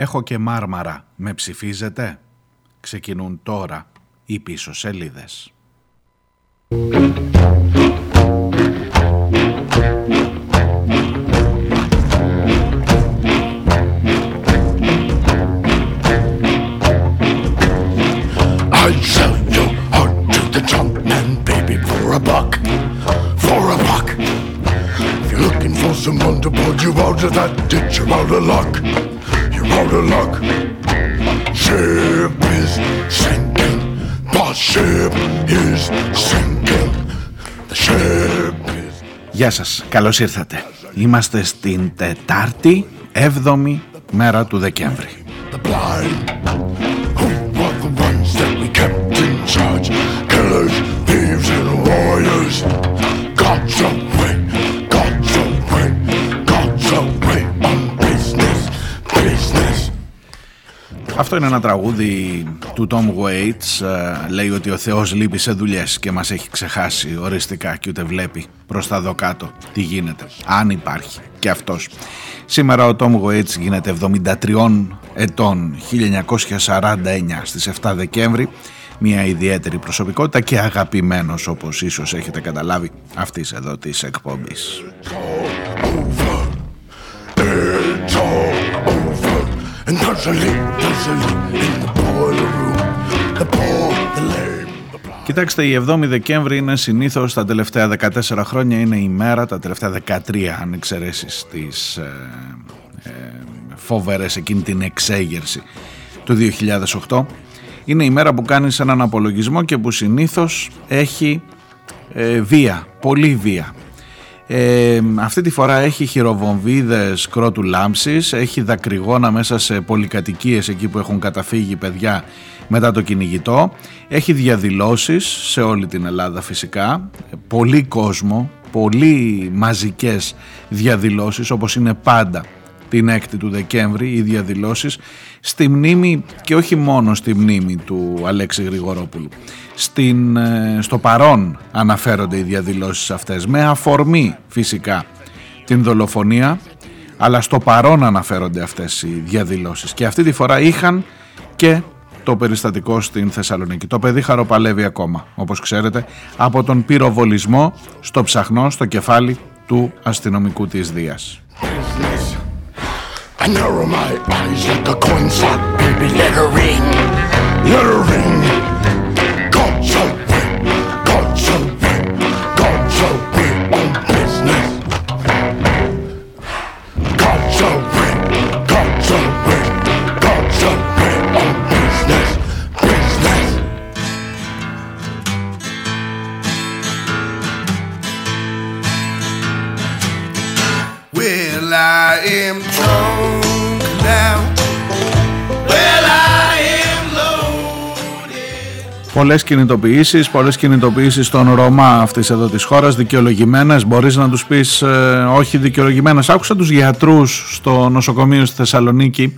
«Έχω και Μάρμαρα, με ψηφίζετε?» Ξεκινούν τώρα οι πίσω σελίδες. Someone to pull you out of that ditch, you're out of luck, you're out of luck. Ship is sinking, the ship is sinking, the ship is... Γεια σας, καλώς ήρθατε. Είμαστε στην Τετάρτη, 7η μέρα του Δεκέμβρη. The blind, who were the ones that we kept in charge, killers, thieves and warriors, God's away, God's away. Αυτό είναι ένα τραγούδι του Tom Waits. Λέει ότι ο Θεός λείπει σε δουλειές και μας έχει ξεχάσει οριστικά και ούτε βλέπει προς τα δω κάτω τι γίνεται, αν υπάρχει και αυτός. Σήμερα ο Tom Waits γίνεται 73 ετών, 1949 στις 7 Δεκέμβρη. Μια ιδιαίτερη προσωπικότητα και αγαπημένος, όπως ίσως έχετε καταλάβει, αυτής εδώ της εκπομπής. Κοιτάξτε, η 7η Δεκέμβρη είναι συνήθως τα τελευταία 14 χρόνια, είναι η μέρα, τα τελευταία 13 αν εξαιρέσεις τις φόβερες εκείνη την εξέγερση του 2008, είναι η μέρα που κάνεις έναν απολογισμό και που συνήθως έχει βία, πολλή βία. Αυτή τη φορά έχει χειροβομβίδες κρότου λάμψης, έχει δακρυγόνα μέσα σε πολυκατοικίες εκεί που έχουν καταφύγει παιδιά μετά το κυνηγητό, έχει διαδηλώσεις σε όλη την Ελλάδα φυσικά, πολύ κόσμο, πολύ μαζικές διαδηλώσεις όπως είναι πάντα την 6η του Δεκέμβρη οι διαδηλώσεις στη μνήμη και όχι μόνο στη μνήμη του Αλέξη Γρηγορόπουλου. Στο παρόν αναφέρονται οι διαδηλώσεις αυτές με αφορμή φυσικά την δολοφονία, αλλά στο παρόν αναφέρονται αυτές οι διαδηλώσεις και αυτή τη φορά είχαν και το περιστατικό στην Θεσσαλονίκη. Το παιδί χαροπαλεύει ακόμα, όπως ξέρετε, από τον πυροβολισμό στο Ψαχνό, στο κεφάλι του αστυνομικού της Δίας. Πολλές κινητοποιήσεις, των Ρωμά αυτής εδώ της χώρας, δικαιολογημένες. Μπορείς να τους πεις όχι δικαιολογημένες. Άκουσα τους γιατρούς στο νοσοκομείο στη Θεσσαλονίκη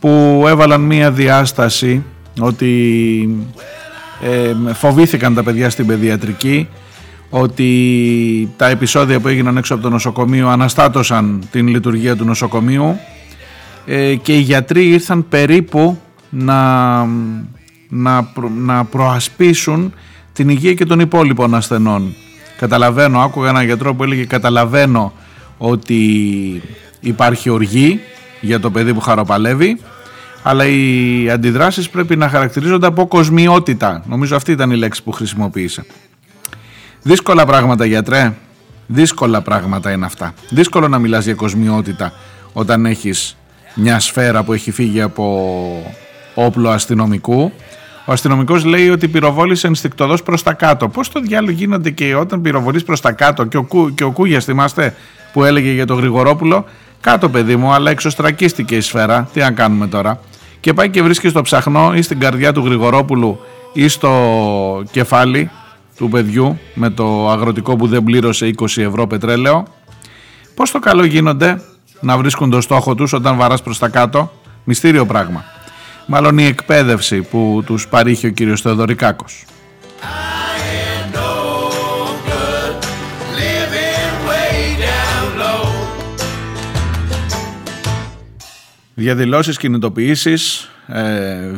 που έβαλαν μία διάσταση ότι φοβήθηκαν τα παιδιά στην παιδιατρική, ότι τα επεισόδια που έγιναν έξω από το νοσοκομείο αναστάτωσαν την λειτουργία του νοσοκομείου και οι γιατροί ήρθαν περίπου να προασπίσουν την υγεία και των υπόλοιπων ασθενών. Καταλαβαίνω, άκουγα έναν γιατρό που έλεγε «Καταλαβαίνω ότι υπάρχει οργή για το παιδί που χαροπαλεύει, αλλά οι αντιδράσεις πρέπει να χαρακτηρίζονται από κοσμιότητα». Νομίζω αυτή ήταν η λέξη που χρησιμοποίησε. Δύσκολα πράγματα, γιατρέ. Δύσκολα πράγματα είναι αυτά. Δύσκολο να μιλάς για κοσμιότητα όταν έχεις μια σφαίρα που έχει φύγει από όπλο αστυνομικού. Ο αστυνομικός λέει ότι πυροβόλησε ενστικτωδώς προς τα κάτω. Πώς το διάλογο γίνονται και όταν πυροβολείς προς τα κάτω? Και ο Κούγιας, θυμάστε, που έλεγε για τον Γρηγορόπουλο, κάτω παιδί μου, αλλά εξωστρακίστηκε η σφαίρα. Τι να κάνουμε τώρα? Και πάει και βρίσκει στο Ψαχνό ή στην καρδιά του Γρηγορόπουλου ή στο κεφάλι του παιδιού με το αγροτικό που δεν πλήρωσε 20 ευρώ πετρέλαιο. Πώς το καλό γίνονται να βρίσκουν το στόχο τους όταν βαράς προς τα κάτω? Μυστήριο πράγμα. Μάλλον η εκπαίδευση που τους παρήχε ο κύριος Θεοδωρικάκος. Διαδηλώσεις, κινητοποιήσεις,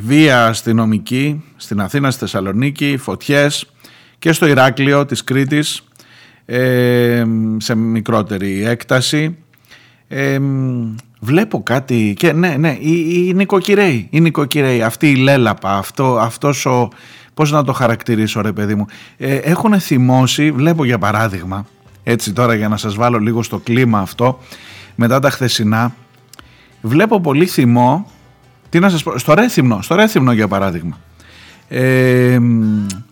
βία αστυνομική στην Αθήνα, στη Θεσσαλονίκη, φωτιές και στο Ηράκλειο της Κρήτης σε μικρότερη έκταση. Βλέπω κάτι και ναι, οι νοικοκυρέοι, αυτή η λέλαπα, αυτός ο, πώς να το χαρακτηρίσω ρε παιδί μου, έχουν θυμώσει, βλέπω για παράδειγμα, έτσι τώρα για να σας βάλω λίγο στο κλίμα αυτό, μετά τα χθεσινά, βλέπω πολύ θυμό, τι να σας πω, στο Ρέθυμνο για παράδειγμα,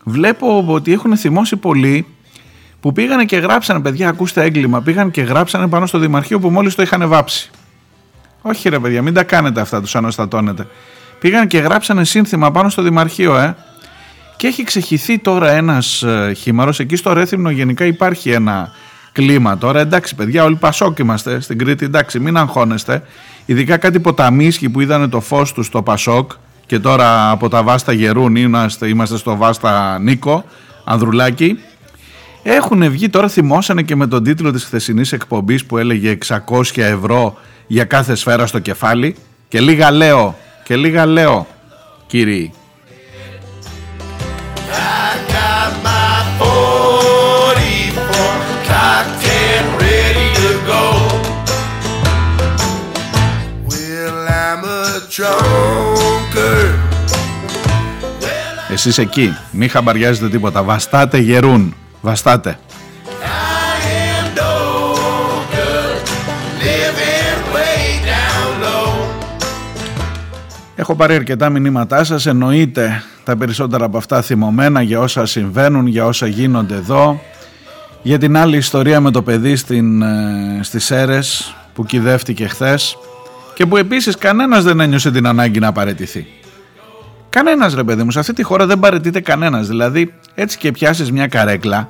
βλέπω ότι έχουν θυμώσει πολύ που πήγανε και γράψανε, παιδιά ακούστε έγκλημα, πήγανε και γράψανε πάνω στο Δημαρχείο που μόλις το είχαν βάψει. Όχι ρε παιδιά, μην τα κάνετε αυτά, τους αναστατώνετε. Πήγανε και γράψανε σύνθημα πάνω στο Δημαρχείο, και έχει ξεχυθεί τώρα ένας χήμαρος. Εκεί στο Ρέθυμνο γενικά υπάρχει ένα κλίμα τώρα, εντάξει παιδιά, όλοι Πασόκ είμαστε στην Κρήτη, εντάξει, μην αγχώνεστε. Ειδικά κάτι ποταμίσχοι που είδανε το φως τους στο Πασόκ και τώρα από τα Βάστα γερούν, είμαστε στο Βάστα Νίκο Ανδρουλάκη. Έχουν βγει τώρα, θυμώσανε και με τον τίτλο της χθεσινής εκπομπής που έλεγε 600 ευρώ για κάθε σφαίρα στο κεφάλι. Και λίγα λέω, κύριοι. Εσείς εκεί, μη χαμπαριάζετε τίποτα, βαστάτε γερούν. Βαστάτε. Έχω πάρει αρκετά μηνύματά σας, εννοείται τα περισσότερα από αυτά θυμωμένα για όσα συμβαίνουν, για όσα γίνονται εδώ, για την άλλη ιστορία με το παιδί στις Σέρες που κυδεύτηκε χθες και που επίσης κανένας δεν ένιωσε την ανάγκη να παραιτηθεί. Κανένας ρε παιδί μου, σε αυτή τη χώρα δεν παραιτείται κανένας, δηλαδή έτσι και πιάσεις μια καρέκλα,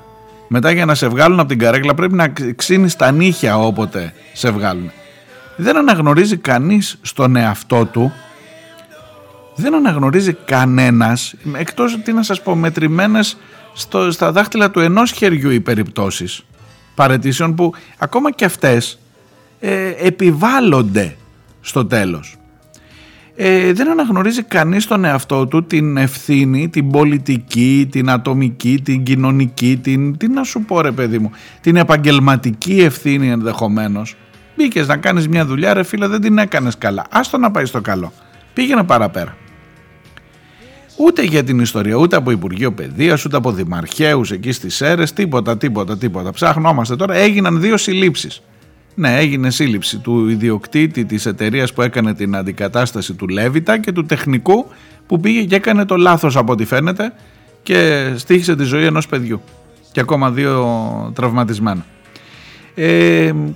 μετά για να σε βγάλουν από την καρέκλα πρέπει να ξύνεις τα νύχια όποτε σε βγάλουν. Δεν αναγνωρίζει κανείς στον εαυτό του, δεν αναγνωρίζει κανένας, εκτός τι να σας πω, μετρημένες στα δάχτυλα του ενός χεριού οι περιπτώσεις παραιτήσεων που ακόμα και αυτές επιβάλλονται στο τέλος. Δεν αναγνωρίζει κανείς τον εαυτό του την ευθύνη, την πολιτική, την ατομική, την κοινωνική, τι να σου πω ρε παιδί μου, την επαγγελματική ευθύνη ενδεχομένως. Μπήκες να κάνεις μια δουλειά ρε φίλε, δεν την έκανες καλά, άστο να πάει στο καλό, πήγαινε παραπέρα. Ούτε για την ιστορία, ούτε από Υπουργείο Παιδείας, ούτε από Δημαρχαίους εκεί στις Σέρες, τίποτα. Ψάχνόμαστε τώρα, έγιναν 2 συλλήψεις. Ναι, έγινε σύλληψη του ιδιοκτήτη της εταιρείας που έκανε την αντικατάσταση του Λέβιτα και του τεχνικού που πήγε και έκανε το λάθος από ό,τι φαίνεται και στοίχισε τη ζωή ενός παιδιού και ακόμα 2 τραυματισμένα.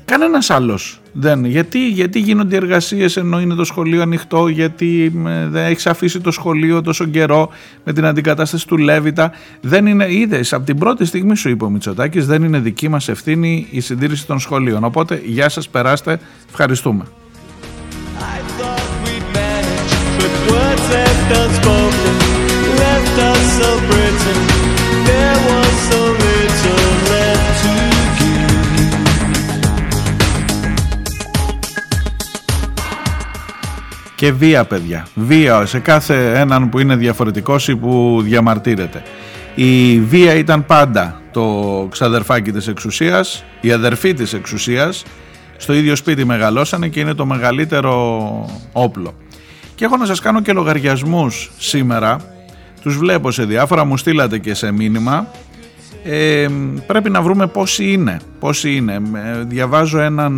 Κανένας άλλος δεν. Γιατί γίνονται οι εργασίες ενώ είναι το σχολείο ανοιχτό, γιατί δεν έχεις αφήσει το σχολείο τόσο καιρό με την αντικατάσταση του Λέβιτα. Δεν είναι, είδες, από την πρώτη στιγμή σου είπε ο Μητσοτάκης, δεν είναι δική μας ευθύνη η συντήρηση των σχολείων. Οπότε γεια σας, περάστε, ευχαριστούμε. Και βία παιδιά, βία σε κάθε έναν που είναι διαφορετικός ή που διαμαρτύρεται. Η βία ήταν πάντα το ξαδερφάκι της εξουσίας, η αδερφή της εξουσίας, στο ίδιο σπίτι μεγαλώσανε και είναι το μεγαλύτερο όπλο. Και έχω να σας κάνω και λογαριασμούς σήμερα, τους βλέπω σε διάφορα, μου στείλατε και σε μήνυμα. Πρέπει να βρούμε πόσοι είναι. Διαβάζω έναν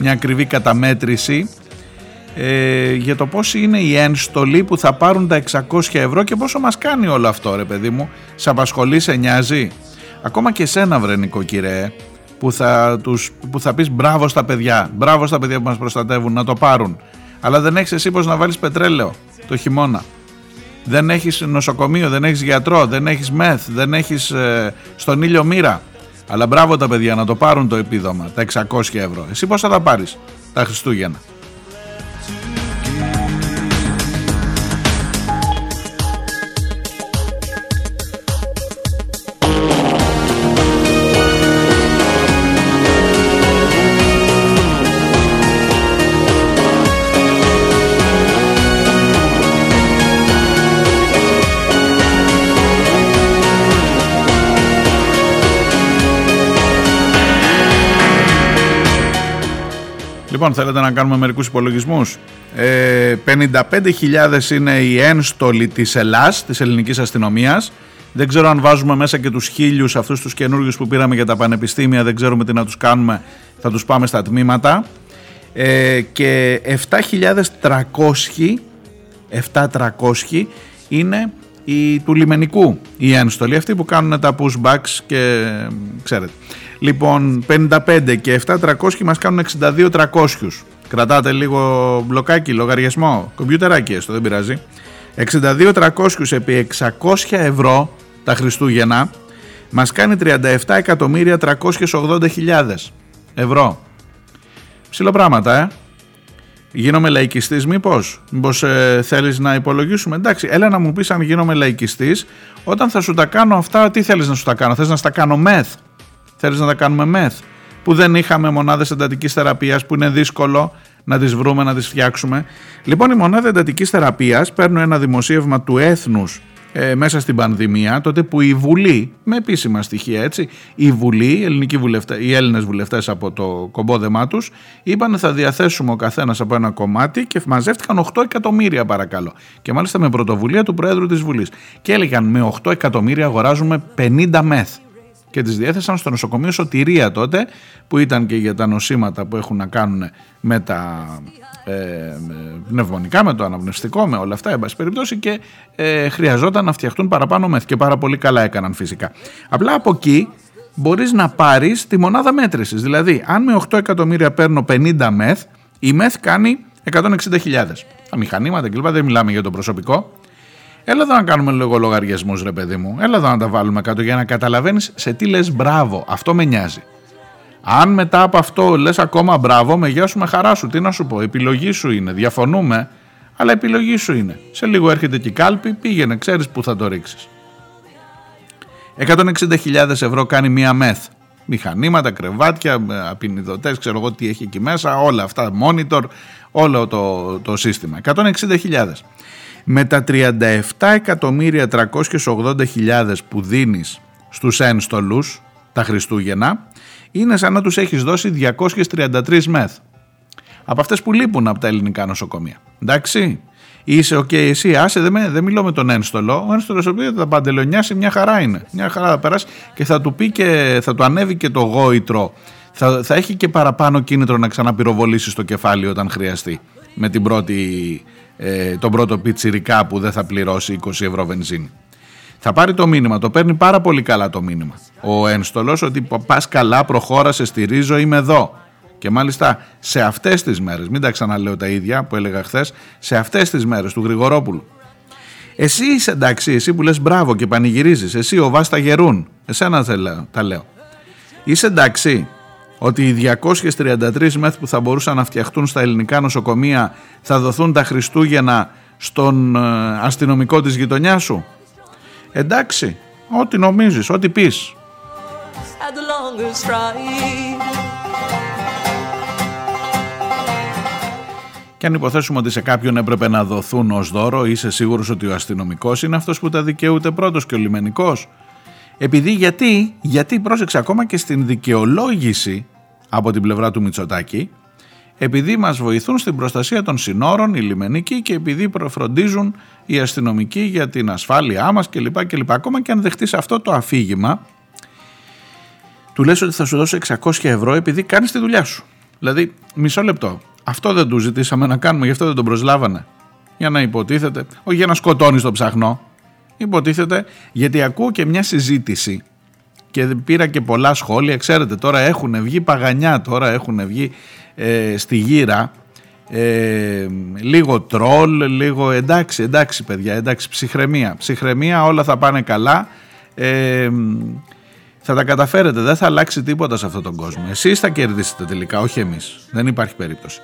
μια ακριβή καταμέτρηση για το πόσοι είναι οι ένστολοι που θα πάρουν τα 600 ευρώ και πόσο μας κάνει όλο αυτό ρε παιδί μου. Σε απασχολεί, σε νοιάζει. Ακόμα και σένα βρε νοικοκυρέ που θα πεις μπράβο στα παιδιά που μας προστατεύουν, να το πάρουν. Αλλά δεν έχεις εσύ πως να βάλεις πετρέλαιο το χειμώνα. Δεν έχεις νοσοκομείο, δεν έχεις γιατρό, δεν έχεις μεθ, δεν έχεις στον ήλιο μοίρα. Αλλά μπράβο τα παιδιά να το πάρουν το επίδομα, τα 600 ευρώ. Εσύ πώς θα τα πάρεις τα Χριστούγεννα. Λοιπόν, θέλετε να κάνουμε μερικούς υπολογισμούς. 55.000 είναι οι ένστολοι της ΕΛΑΣ, της ελληνικής αστυνομίας. Δεν ξέρω αν βάζουμε μέσα και τους 1.000 αυτούς τους καινούριους που πήραμε για τα πανεπιστήμια. Δεν ξέρουμε τι να τους κάνουμε, θα τους πάμε στα τμήματα. Και 7.300 είναι οι του λιμενικού, οι ένστολοι αυτοί που κάνουν τα pushbacks και ξέρετε. Λοιπόν, 55 και 7.300 μας κάνουν 62.300. Κρατάτε λίγο μπλοκάκι, λογαριασμό, κομπιουτεράκι έστω, δεν πειράζει. 62.300 επί 600 ευρώ τα Χριστούγεννα μας κάνει 37.380.000 ευρώ. Ψιλοπράγματα, Γίνομαι λαϊκιστής μήπως? Θέλεις να υπολογίσουμε? Εντάξει, έλα να μου πεις αν γίνομαι λαϊκιστής. Όταν θα σου τα κάνω αυτά, τι θέλεις να σου τα κάνω? Θες να στα κάνω μεθ? Θέλεις να τα κάνουμε μεθ? Που δεν είχαμε μονάδες εντατικής θεραπείας, που είναι δύσκολο να τις βρούμε, να τις φτιάξουμε. Λοιπόν, η μονάδα εντατικής θεραπείας, παίρνω ένα δημοσίευμα του Έθνους μέσα στην πανδημία, τότε που η Βουλή, με επίσημα στοιχεία έτσι, η Βουλή, οι Έλληνες βουλευτές από το κομπόδεμά τους, είπαν θα διαθέσουμε ο καθένας από ένα κομμάτι και μαζεύτηκαν 8 εκατομμύρια παρακαλώ. Και μάλιστα με πρωτοβουλία του Προέδρου της Βουλής. Και έλεγαν με 8 εκατομμύρια αγοράζουμε 50 μεθ. Και τις διέθεσαν στο νοσοκομείο Σωτηρία τότε, που ήταν και για τα νοσήματα που έχουν να κάνουν με τα πνευμονικά, με το αναπνευστικό, με όλα αυτά, εν πάση περιπτώσει, και χρειαζόταν να φτιαχτούν παραπάνω μεθ και πάρα πολύ καλά έκαναν φυσικά. Απλά από εκεί μπορείς να πάρεις τη μονάδα μέτρησης. Δηλαδή, αν με 8 εκατομμύρια παίρνω 50 μεθ, η μεθ κάνει 160.000. Τα μηχανήματα κλπ. Δεν μιλάμε για το προσωπικό. Έλα εδώ να κάνουμε λίγο λογαριασμούς, ρε παιδί μου. Έλα εδώ να τα βάλουμε κάτω για να καταλαβαίνεις σε τι λες μπράβο. Αυτό με νοιάζει. Αν μετά από αυτό λες ακόμα μπράβο, με γεια σου, με χαρά σου. Τι να σου πω, επιλογή σου είναι. Διαφωνούμε, αλλά επιλογή σου είναι. Σε λίγο έρχεται και η κάλπη, πήγαινε, ξέρεις που θα το ρίξεις. 160.000 ευρώ κάνει μία μεθ. Μηχανήματα, κρεβάτια, απεινιδωτές, ξέρω εγώ τι έχει εκεί μέσα, όλα αυτά, monitor, όλο το σύστημα. 160.000. Με τα 37.380.000 που δίνεις στους ένστολους τα Χριστούγεννα, είναι σαν να τους έχεις δώσει 233 μεθ. Από αυτές που λείπουν από τα ελληνικά νοσοκομεία. Εντάξει, είσαι οκ, εσύ, άσε, δεν μιλώ με τον ένστολο. Ο ένστολος ο οποίος θα παντελονιάσει, μια χαρά είναι. Μια χαρά θα περάσει και θα του πει και θα του ανέβει και το γόητρο. Θα έχει και παραπάνω κίνητρο να ξαναπυροβολήσει στο κεφάλι όταν χρειαστεί. Με την τον πρώτο πιτσιρικά που δεν θα πληρώσει 20 ευρώ βενζίνη. Θα πάρει το μήνυμα, το παίρνει πάρα πολύ καλά το μήνυμα. Ο ένστολος ότι πας καλά, προχώρασε, στηρίζω, είμαι εδώ. Και μάλιστα σε αυτές τις μέρες, μην τα ξαναλέω τα ίδια που έλεγα χθες, σε αυτές τις μέρες του Γρηγορόπουλου. Εσύ είσαι εντάξει, εσύ που λες μπράβο και πανηγυρίζεις, εσύ ο Βάστα Γερούν, εσένα τα λέω. Είσαι εντάξει ότι οι 233 μεθ που θα μπορούσαν να φτιαχτούν στα ελληνικά νοσοκομεία θα δοθούν τα Χριστούγεννα στον αστυνομικό της γειτονιάς σου? Εντάξει, ό,τι νομίζεις, ό,τι πεις. Και αν υποθέσουμε ότι σε κάποιον έπρεπε να δοθούν ως δώρο, είσαι σίγουρος ότι ο αστυνομικός είναι αυτός που τα δικαιούται πρώτος και ο λιμενικός? Επειδή γιατί πρόσεξε ακόμα και στην δικαιολόγηση από την πλευρά του Μητσοτάκη, επειδή μας βοηθούν στην προστασία των συνόρων οι λιμενικοί και επειδή προφροντίζουν οι αστυνομικοί για την ασφάλειά μας κλπ. Ακόμα και αν δεχτείς αυτό το αφήγημα, του λες ότι θα σου δώσω 600 ευρώ επειδή κάνεις τη δουλειά σου. Δηλαδή, μισό λεπτό, αυτό δεν του ζητήσαμε να κάνουμε, γι' αυτό δεν τον προσλάβανε. Για να υποτίθεται, όχι για να σκοτώνεις τον ψαχνό. Υποτίθεται, γιατί ακούω και μια συζήτηση και πήρα και πολλά σχόλια. Ξέρετε, τώρα έχουν βγει παγανιά, τώρα έχουν βγει στη γύρα λίγο τρόλ, λίγο εντάξει παιδιά, εντάξει, ψυχραιμία, όλα θα πάνε καλά, θα τα καταφέρετε, δεν θα αλλάξει τίποτα σε αυτόν τον κόσμο. Εσείς θα κερδίσετε τελικά, όχι εμείς, δεν υπάρχει περίπτωση.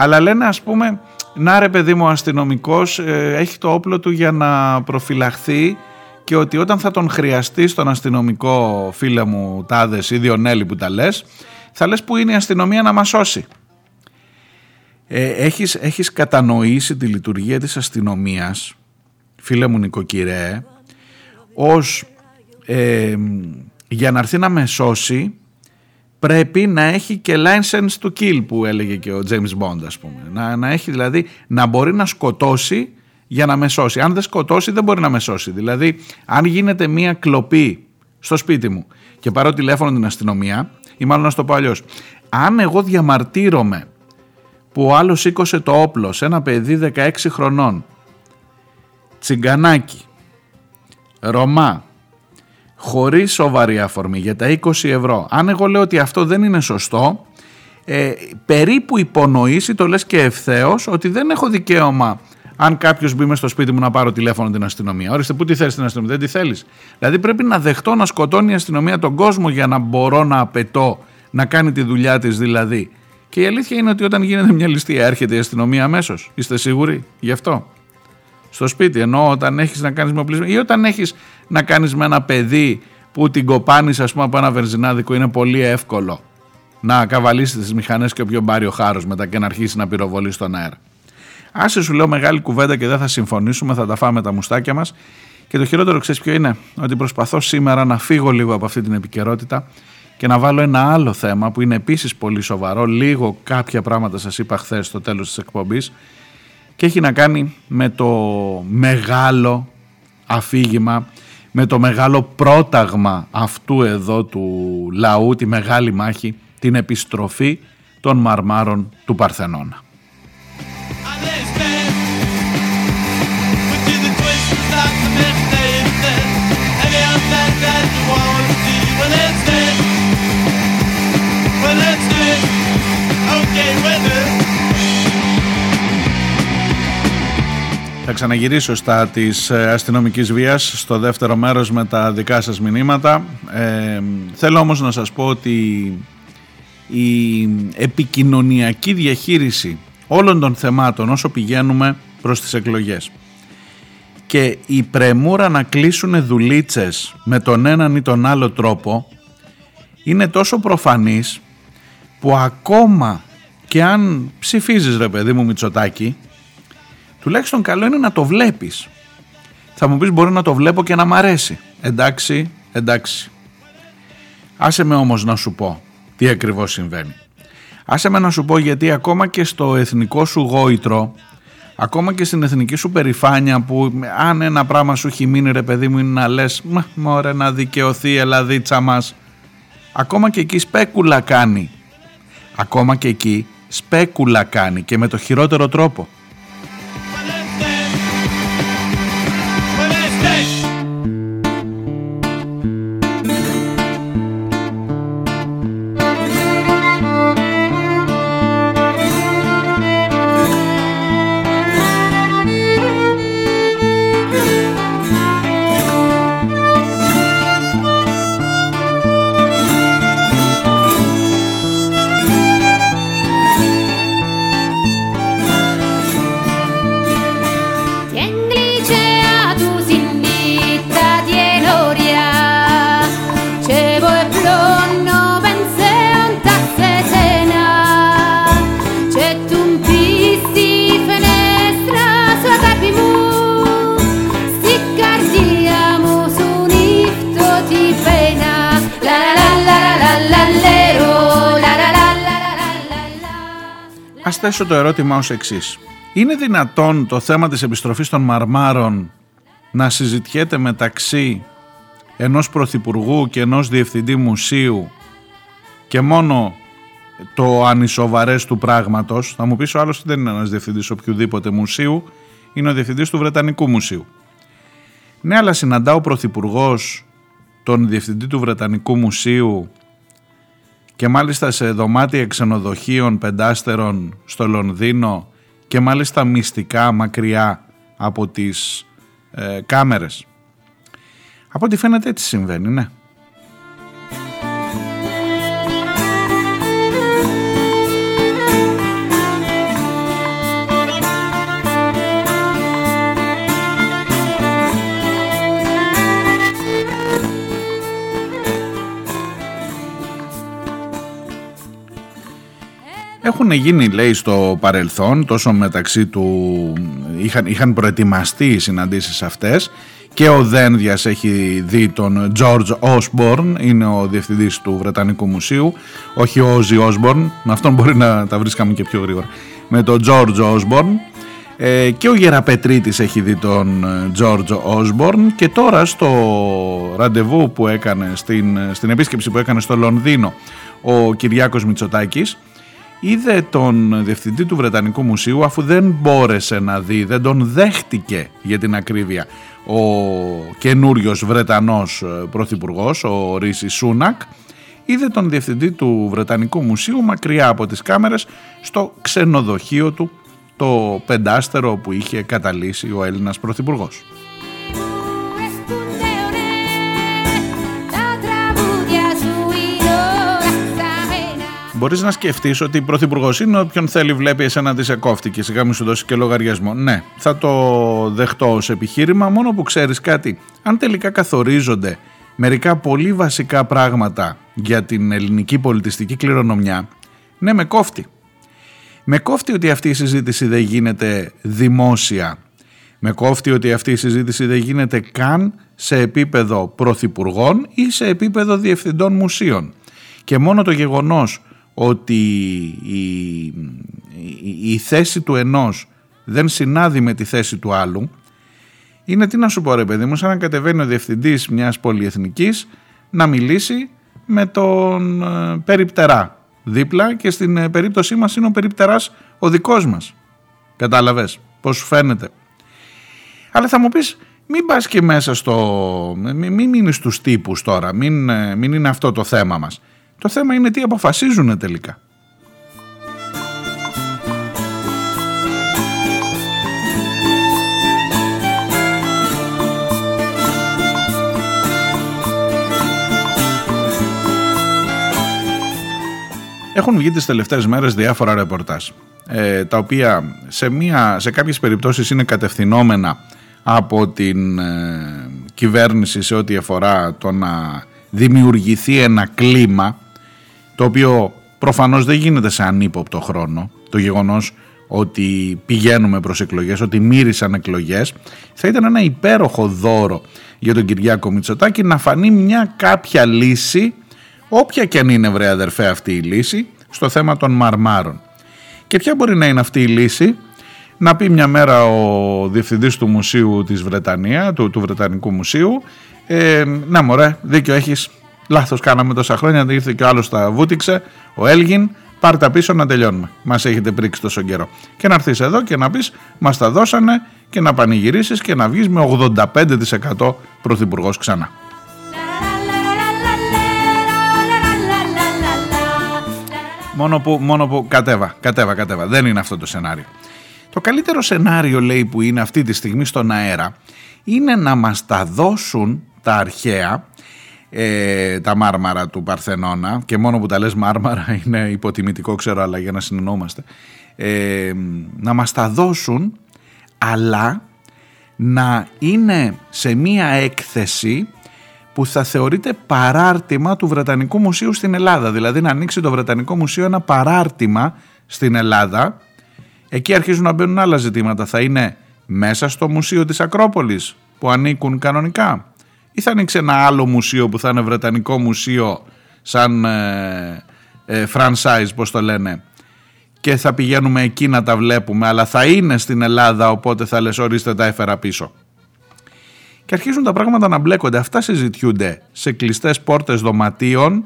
Αλλά λένε, ας πούμε, να ρε παιδί μου, ο αστυνομικός έχει το όπλο του για να προφυλαχθεί και ότι όταν θα τον χρειαστεί στον αστυνομικό, φίλε μου Τάδες ή Διονέλη που τα λες, θα λες που είναι η αστυνομία να μας σώσει. Έχεις κατανοήσει τη λειτουργία της αστυνομίας, φίλε μου νοικοκυρέ, ως για να έρθει να με σώσει πρέπει να έχει και license to kill που έλεγε και ο James Bond, ας πούμε. Να έχει δηλαδή, να μπορεί να σκοτώσει για να με σώσει. Αν δεν σκοτώσει δεν μπορεί να με σώσει. Δηλαδή αν γίνεται μια κλοπή στο σπίτι μου και πάρω τηλέφωνο την αστυνομία, ή μάλλον να στο πω αλλιώς, αν εγώ διαμαρτύρομαι που ο άλλος σήκωσε το όπλο σε ένα παιδί 16 χρονών, τσιγκανάκι, Ρωμά, χωρίς σοβαρή αφορμή για τα 20 ευρώ, αν εγώ λέω ότι αυτό δεν είναι σωστό, περίπου υπονοήσει, το λες και ευθέως, ότι δεν έχω δικαίωμα, αν κάποιος μπει μες στο σπίτι μου, να πάρω τηλέφωνο την αστυνομία. Ορίστε, πού τη θέλεις την αστυνομία, δεν τη θέλεις. Δηλαδή πρέπει να δεχτώ να σκοτώνει η αστυνομία τον κόσμο για να μπορώ να απαιτώ να κάνει τη δουλειά της δηλαδή. Και η αλήθεια είναι ότι όταν γίνεται μια ληστεία έρχεται η αστυνομία αμέσως. Είστε σίγουροι γι' αυτό? Στο σπίτι, ενώ όταν έχεις να κάνεις με οπλισμό ή όταν έχεις να κάνεις με ένα παιδί που την κοπάνεις, ας πούμε, από ένα βενζινάδικο, είναι πολύ εύκολο να καβαλήσει τις μηχανές και όποιον πάρει ο χάρος μετά και να αρχίσει να πυροβολεί στον αέρα. Άσε, σου λέω, μεγάλη κουβέντα και δεν θα συμφωνήσουμε, θα τα φάμε τα μουστάκια μας. Και το χειρότερο, ξέρεις ποιο είναι? Ότι προσπαθώ σήμερα να φύγω λίγο από αυτή την επικαιρότητα και να βάλω ένα άλλο θέμα που είναι επίσης πολύ σοβαρό. Λίγο κάποια πράγματα σας είπα χθες στο τέλος της εκπομπής. Και έχει να κάνει με το μεγάλο αφήγημα, με το μεγάλο πρόταγμα αυτού εδώ του λαού, τη μεγάλη μάχη, την επιστροφή των μαρμάρων του Παρθενώνα. Θα ξαναγυρίσω στα της αστυνομικής βίας στο δεύτερο μέρος με τα δικά σας μηνύματα. Θέλω όμως να σας πω ότι η επικοινωνιακή διαχείριση όλων των θεμάτων όσο πηγαίνουμε προς τις εκλογές και η πρεμούρα να κλείσουν δουλίτσες με τον έναν ή τον άλλο τρόπο είναι τόσο προφανής που ακόμα και αν ψηφίζεις, ρε παιδί μου, Μητσοτάκη, τουλάχιστον καλό είναι να το βλέπεις. Θα μου πεις, μπορώ να το βλέπω και να μ' αρέσει. Εντάξει, εντάξει. Άσε με όμως να σου πω τι ακριβώς συμβαίνει. Άσε με να σου πω, γιατί ακόμα και στο εθνικό σου γόητρο, ακόμα και στην εθνική σου περηφάνεια, που αν ένα πράγμα σου έχει μείνει, ρε παιδί μου, είναι να λες μωρέ, να δικαιωθεί η Ελλαδίτσα μας. Ακόμα και εκεί σπέκουλα κάνει. Ακόμα και εκεί σπέκουλα κάνει και με το χειρότερο τρόπο. Ας θέσω το ερώτημα ως εξής. Είναι δυνατόν το θέμα της επιστροφής των μαρμάρων να συζητιέται μεταξύ ενός πρωθυπουργού και ενός διευθυντή μουσείου και μόνο το ανισοβαρές του πράγματος? Θα μου πεις, ο άλλος δεν είναι ένας διευθυντής οποιοδήποτε μουσείου, είναι ο διευθυντής του Βρετανικού Μουσείου. Ναι, αλλά συναντά ο πρωθυπουργός τον διευθυντή του Βρετανικού Μουσείου, και μάλιστα σε δωμάτια ξενοδοχείων 5 αστερών στο Λονδίνο, και μάλιστα μυστικά, μακριά από τις κάμερες. Από ό,τι φαίνεται έτσι συμβαίνει, ναι. Έχουν γίνει, λέει, στο παρελθόν, τόσο μεταξύ του, είχαν προετοιμαστεί οι συναντήσεις αυτές και ο Δένδιας έχει δει τον George Osborne, είναι ο διευθυντής του Βρετανικού Μουσείου, όχι ο Ozzy Osborne, με αυτόν μπορεί να τα βρίσκαμε και πιο γρήγορα, με τον George Osborne. Και ο Γεραπετρίτης έχει δει τον George Osborne, και τώρα στο ραντεβού που έκανε στην επίσκεψη που έκανε στο Λονδίνο ο Κυριάκος Μητσοτάκης, είδε τον διευθυντή του Βρετανικού Μουσείου, αφού δεν μπόρεσε να δει, δεν τον δέχτηκε για την ακρίβεια ο καινούριος Βρετανός πρωθυπουργός, ο Ρίσι Σούνακ, είδε τον διευθυντή του Βρετανικού Μουσείου μακριά από τις κάμερες στο ξενοδοχείο του, το πεντάστερο που είχε καταλύσει ο Έλληνας πρωθυπουργός. Μπορείς να σκεφτείς ότι πρωθυπουργός είναι, όποιον θέλει βλέπει, εσένα τη σε κόφτη και σιγά μην σου δώσει και λογαριασμό. Ναι, θα το δεχτώ ως επιχείρημα, μόνο που ξέρεις κάτι. Αν τελικά καθορίζονται μερικά πολύ βασικά πράγματα για την ελληνική πολιτιστική κληρονομιά, ναι, με κόφτη. Με κόφτει ότι αυτή η συζήτηση δεν γίνεται δημόσια. Με κόφτει ότι αυτή η συζήτηση δεν γίνεται καν σε επίπεδο πρωθυπουργών ή σε επίπεδο διευθυντών μουσείων. Και μόνο το γεγονός ότι η θέση του ενός δεν συνάδει με τη θέση του άλλου, είναι, τι να σου πω ρε παιδί μου, σαν να κατεβαίνει ο διευθυντής μιας πολυεθνικής να μιλήσει με τον περιπτερά δίπλα, και στην περίπτωσή μας είναι ο περιπτεράς ο δικός μας. Κατάλαβες πώς σου φαίνεται? Αλλά θα μου πεις, μην πας και μέσα στο... μην μείνεις στους τύπους τώρα, μην είναι αυτό το θέμα μας. Το θέμα είναι τι αποφασίζουν τελικά. Έχουν βγει τις τελευταίες μέρες διάφορα ρεπορτάζ, τα οποία σε κάποιες περιπτώσεις είναι κατευθυνόμενα από την κυβέρνηση σε ό,τι αφορά το να δημιουργηθεί ένα κλίμα, το οποίο προφανώς δεν γίνεται σε ανύποπτο χρόνο. Το γεγονός ότι πηγαίνουμε προς εκλογές, ότι μύρισαν εκλογές, θα ήταν ένα υπέροχο δώρο για τον Κυριάκο Μητσοτάκη να φανεί μια κάποια λύση, όποια και αν είναι, βρε αδερφέ, αυτή η λύση στο θέμα των μαρμάρων. Και ποια μπορεί να είναι αυτή η λύση? Να πει μια μέρα ο διευθυντής του Μουσείου της Βρετανίας, του Βρετανικού Μουσείου, να μωρέ, δίκιο έχεις, λάθος κάναμε τόσα χρόνια, ήρθε και ο άλλος τα βούτυξε, ο Έλγιν, πάρ' τα πίσω να τελειώνουμε, μας έχετε πρίξει τόσο καιρό. Και να έρθεις εδώ και να πεις μας τα δώσανε, και να πανηγυρίσεις και να βγεις με 85% πρωθυπουργός ξανά. Μόνο που κατέβα, δεν είναι αυτό το σενάριο. Το καλύτερο σενάριο, λέει, που είναι αυτή τη στιγμή στον αέρα, είναι να μας τα δώσουν τα αρχαία, τα μάρμαρα του Παρθενώνα, και μόνο που τα λες μάρμαρα είναι υποτιμητικό, ξέρω, αλλά για να συνεννοούμαστε, να μας τα δώσουν, αλλά να είναι σε μία έκθεση που θα θεωρείται παράρτημα του Βρετανικού Μουσείου στην Ελλάδα. Δηλαδή να ανοίξει το Βρετανικό Μουσείο ένα παράρτημα στην Ελλάδα. Εκεί αρχίζουν να μπαίνουν άλλα ζητήματα. Θα είναι μέσα στο Μουσείο της Ακρόπολης που ανήκουν κανονικά, ή θα ανοίξει ένα άλλο μουσείο που θα είναι Βρετανικό Μουσείο σαν franchise, πώς το λένε, και θα πηγαίνουμε εκεί να τα βλέπουμε, αλλά θα είναι στην Ελλάδα, οπότε θα λες ορίστε τα έφερα πίσω. Και αρχίζουν τα πράγματα να μπλέκονται. Αυτά συζητιούνται σε κλειστές πόρτες δωματίων,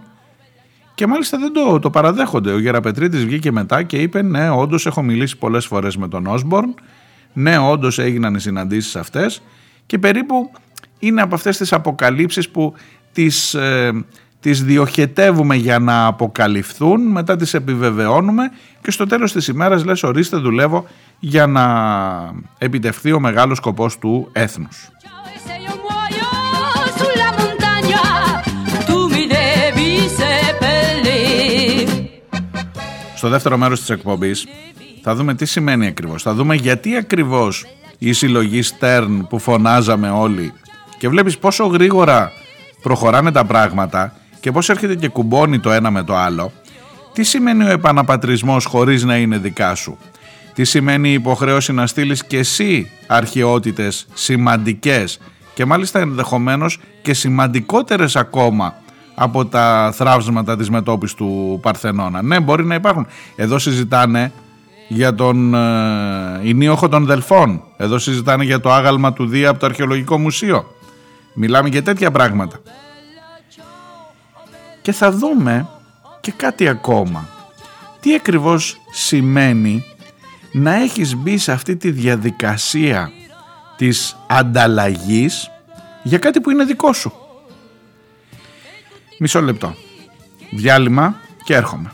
και μάλιστα δεν το παραδέχονται. Ο Γεραπετρίτης βγήκε μετά και είπε, ναι, όντως έχω μιλήσει πολλές φορές με τον Osborne, ναι, όντως έγιναν οι συναντήσεις αυτές, και περίπου είναι από αυτές τις αποκαλύψεις που τις διοχετεύουμε για να αποκαλυφθούν, μετά τις επιβεβαιώνουμε και στο τέλος της ημέρας λες ορίστε δουλεύω για να επιτευχθεί ο μεγάλος σκοπός του έθνους. Στο δεύτερο μέρος της εκπομπής θα δούμε τι σημαίνει ακριβώς. Θα δούμε γιατί ακριβώς η συλλογή Stern που φωνάζαμε όλοι, και βλέπεις πόσο γρήγορα προχωράνε τα πράγματα και πώς έρχεται και κουμπώνει το ένα με το άλλο. Τι σημαίνει ο επαναπατρισμός χωρίς να είναι δικά σου? Τι σημαίνει η υποχρέωση να στείλεις και εσύ αρχαιότητες σημαντικές και μάλιστα ενδεχομένως και σημαντικότερες ακόμα από τα θραύσματα της μετώπισης του Παρθενώνα. Ναι, μπορεί να υπάρχουν. Εδώ συζητάνε για τον Ηνίοχο των Δελφών. Εδώ συζητάνε για το άγαλμα του Δία από το Αρχαιολογικό Μουσείο. Μιλάμε για τέτοια πράγματα. Και θα δούμε και κάτι ακόμα. Τι ακριβώς σημαίνει να έχεις μπει σε αυτή τη διαδικασία της ανταλλαγής για κάτι που είναι δικό σου. Μισό λεπτό. Διάλειμμα και έρχομαι.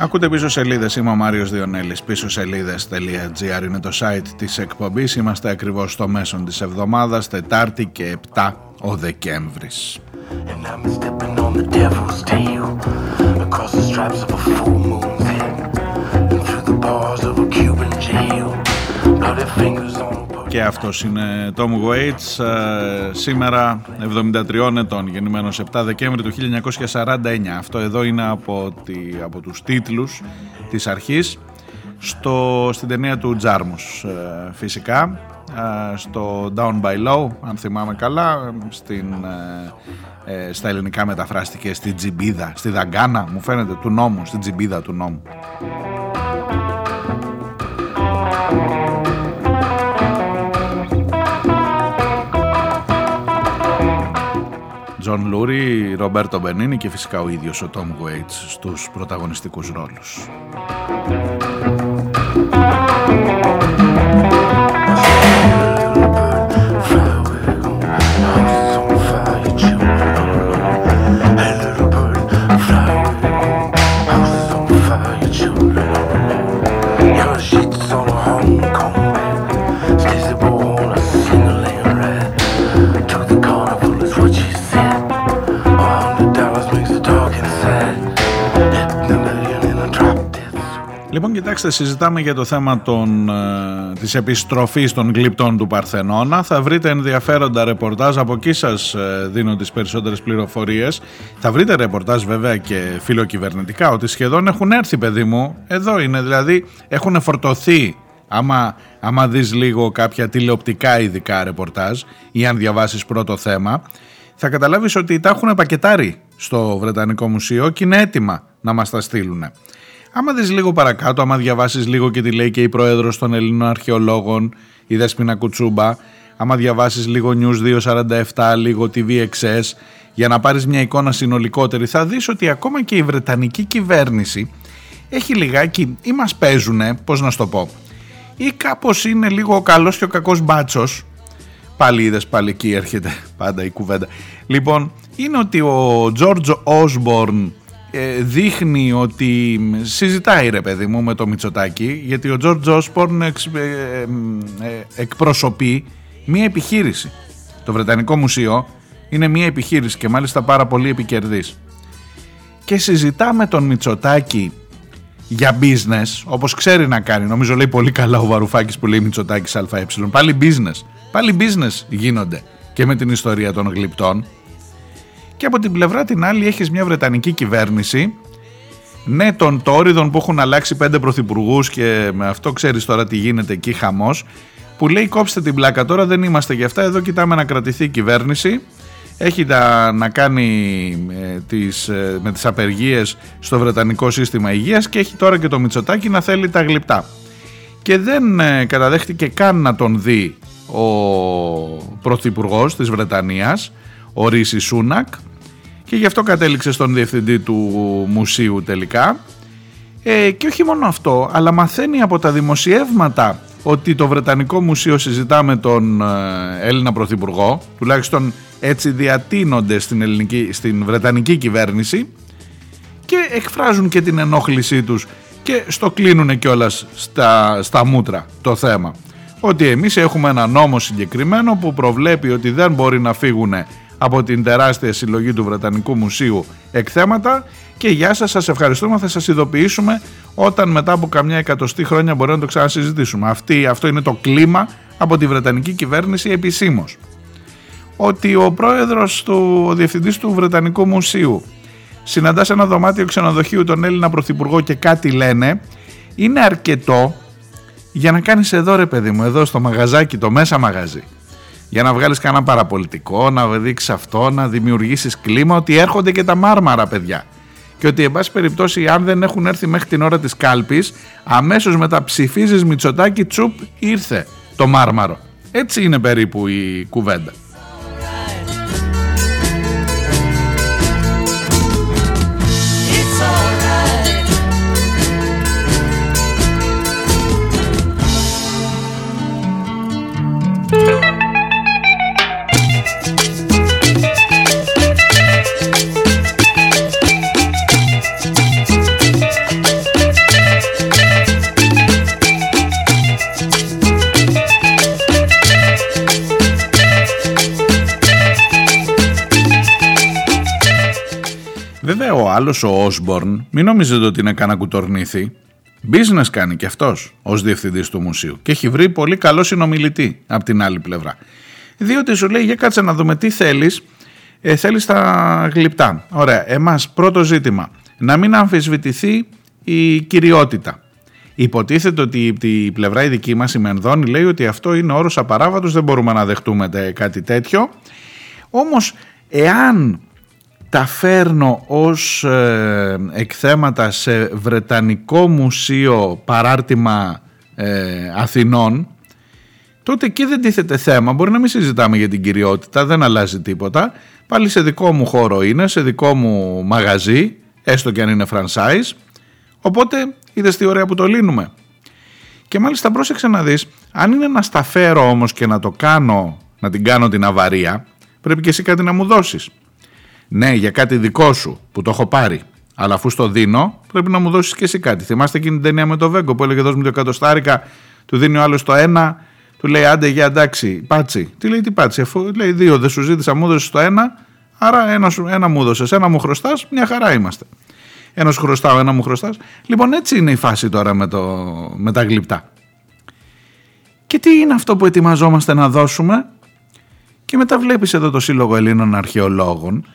Ακούτε πίσω σελίδες, είμαι ο Μάριος Διονέλης. Πίσω σελίδες.gr είναι το site της εκπομπής. Είμαστε ακριβώς στο μέσον της εβδομάδας, Τετάρτη και 7 ο Δεκέμβρης. Και αυτός είναι Tom Waits, σήμερα 73 ετών, γεννημένος 7 Δεκέμβρη του 1949. Αυτό εδώ είναι από τους τίτλους της αρχής, στην ταινία του Τζάρμους, φυσικά, στο Down by Low, αν θυμάμαι καλά, στα ελληνικά μεταφράστηκε στη Τζιμπίδα, στη Δαγκάνα, μου φαίνεται, του νόμου, στη Τζιμπίδα του νόμου. Τζον Λούρι, Ρομπέρτο Μπενίνι και φυσικά ο ίδιος ο Τομ Γουέιτς στους πρωταγωνιστικούς ρόλους. Λοιπόν, κοιτάξτε, συζητάμε για το θέμα της επιστροφής των γλυπτών του Παρθενώνα. Θα βρείτε ενδιαφέροντα ρεπορτάζ, από εκεί σας δίνω τις περισσότερες πληροφορίες. Θα βρείτε ρεπορτάζ βέβαια και φιλοκυβερνητικά, ότι σχεδόν έχουν έρθει, παιδί μου, εδώ είναι, δηλαδή έχουν φορτωθεί. Άμα δεις λίγο κάποια τηλεοπτικά ειδικά ρεπορτάζ ή αν διαβάσεις πρώτο θέμα, θα καταλάβεις ότι τα έχουν πακετάρει στο Βρετανικό Μουσείο και είναι έτοιμα να μας τα στείλουν. Άμα δεις λίγο παρακάτω, άμα διαβάσεις λίγο και τι λέει και η πρόεδρος των Ελλήνων Αρχαιολόγων, η Δέσποινα Κουτσούμπα, άμα διαβάσεις λίγο News 247, λίγο TVXS, για να πάρεις μια εικόνα συνολικότερη, θα δεις ότι ακόμα και η Βρετανική κυβέρνηση έχει λιγάκι, ή μας παίζουνε, πώς να σου το πω, ή κάπως είναι λίγο ο καλός και ο κακός μπάτσος. Πάλι είδες, πάλι εκεί έρχεται πάντα η κουβέντα. Λοιπόν, είναι ότι ο George Osborne δείχνει ότι συζητάει, ρε παιδί μου, με το Μητσοτάκη, γιατί ο George Osborne εκπροσωπεί μία επιχείρηση. Το Βρετανικό Μουσείο είναι μία επιχείρηση και μάλιστα πάρα πολύ επικερδής, και συζητά με τον Μητσοτάκη για business, όπως ξέρει να κάνει. Νομίζω λέει πολύ καλά ο Βαρουφάκης που λέει Μητσοτάκης ΑΕ. Πάλι business γίνονται και με την ιστορία των γλυπτών. Και από την πλευρά την άλλη έχεις μια βρετανική κυβέρνηση, ναι, των τόριδων που έχουν αλλάξει 5 πρωθυπουργούς και με αυτό ξέρεις τώρα τι γίνεται εκεί, χαμός, που λέει κόψτε την πλάκα τώρα, δεν είμαστε για αυτά, εδώ κοιτάμε να κρατηθεί η κυβέρνηση. Έχει να κάνει με τις απεργίες στο βρετανικό σύστημα υγείας και έχει τώρα και το Μητσοτάκη να θέλει τα γλυπτά. Και δεν καταδέχτηκε καν να τον δει ο πρωθυπουργός της Βρετανίας, ο Ρίσι Σούνακ, και γι' αυτό κατέληξε στον διευθυντή του μουσείου τελικά. Και όχι μόνο αυτό, αλλά μαθαίνει από τα δημοσιεύματα ότι το Βρετανικό Μουσείο συζητά με τον Έλληνα πρωθυπουργό, τουλάχιστον έτσι διατείνονται στην Βρετανική κυβέρνηση, και εκφράζουν και την ενόχλησή τους και στο κλείνουνε κιόλας στα μούτρα το θέμα. Ότι εμείς έχουμε ένα νόμο συγκεκριμένο που προβλέπει ότι δεν μπορεί να φύγουν από την τεράστια συλλογή του Βρετανικού Μουσείου εκθέματα. Και γεια σας, σας ευχαριστούμε, θα σας ειδοποιήσουμε όταν μετά από καμιά εκατοστή χρόνια μπορεί να το ξανασυζητήσουμε. Αυτό είναι το κλίμα από τη Βρετανική κυβέρνηση επισήμως. Ότι ο πρόεδρος, ο διευθυντής του Βρετανικού Μουσείου συναντά σε ένα δωμάτιο ξενοδοχείου τον Έλληνα πρωθυπουργό και κάτι λένε, είναι αρκετό για να κάνεις εδώ, ρε παιδί μου, εδώ στο μαγαζάκι, το μέσα μαγαζί, για να βγάλεις κανένα παραπολιτικό, να δείξεις αυτό, να δημιουργήσεις κλίμα, ότι έρχονται και τα μάρμαρα, παιδιά. Και ότι, εν πάση περιπτώσει, αν δεν έχουν έρθει μέχρι την ώρα της κάλπης, αμέσως μετά ψηφίζεις Μητσοτάκη, τσουπ, ήρθε το μάρμαρο. Έτσι είναι περίπου η κουβέντα. Βέβαια ο άλλος, ο Osborne, μην νομίζετε ότι είναι κανένα κουτορνήθη. Business κάνει και αυτός ως διευθυντής του μουσείου και έχει βρει πολύ καλό συνομιλητή από την άλλη πλευρά. Διότι σου λέει, για κάτσε να δούμε τι θέλεις, θέλεις τα γλυπτά. Ωραία, εμάς πρώτο ζήτημα, να μην αμφισβητηθεί η κυριότητα. Υποτίθεται ότι η πλευρά η δική μας, η Μενδώνη, λέει ότι αυτό είναι όρος απαράβατος, δεν μπορούμε να δεχτούμε κάτι τέτοιο. Όμως εάν τα φέρνω ως εκθέματα σε Βρετανικό Μουσείο Παράρτημα Αθηνών, τότε εκεί δεν τίθεται θέμα, μπορεί να μην συζητάμε για την κυριότητα, δεν αλλάζει τίποτα, πάλι σε δικό μου χώρο είναι, σε δικό μου μαγαζί, έστω και αν είναι franchise, οπότε είδες τι ωραία που το λύνουμε. Και μάλιστα πρόσεξε να δεις, αν είναι να στα φέρω όμως και να το κάνω, να την κάνω την αβαρία, πρέπει και εσύ κάτι να μου δώσεις. Ναι, για κάτι δικό σου που το έχω πάρει. Αλλά αφού στο δίνω, πρέπει να μου δώσεις και εσύ κάτι. Θυμάστε εκείνη την ταινία με το Βέγκο που έλεγε: δώσ' μου το εκατοστάρικα, του δίνει ο άλλος το ένα, του λέει: άντε, για εντάξει, πάτσι. Τι λέει, τι πάτσι, αφού λέει: δύο, δεν σου ζήτησα, μου έδωσες το ένα, άρα ένα μου έδωσες, ένα μου χρωστάς, μια χαρά είμαστε. Ένα σου χρωστάω, ένα μου χρωστάς. Λοιπόν, έτσι είναι η φάση τώρα με τα γλυπτά. Και τι είναι αυτό που ετοιμαζόμαστε να δώσουμε? Και μετά βλέπεις εδώ το Σύλλογο Ελλήνων Αρχαιολόγων,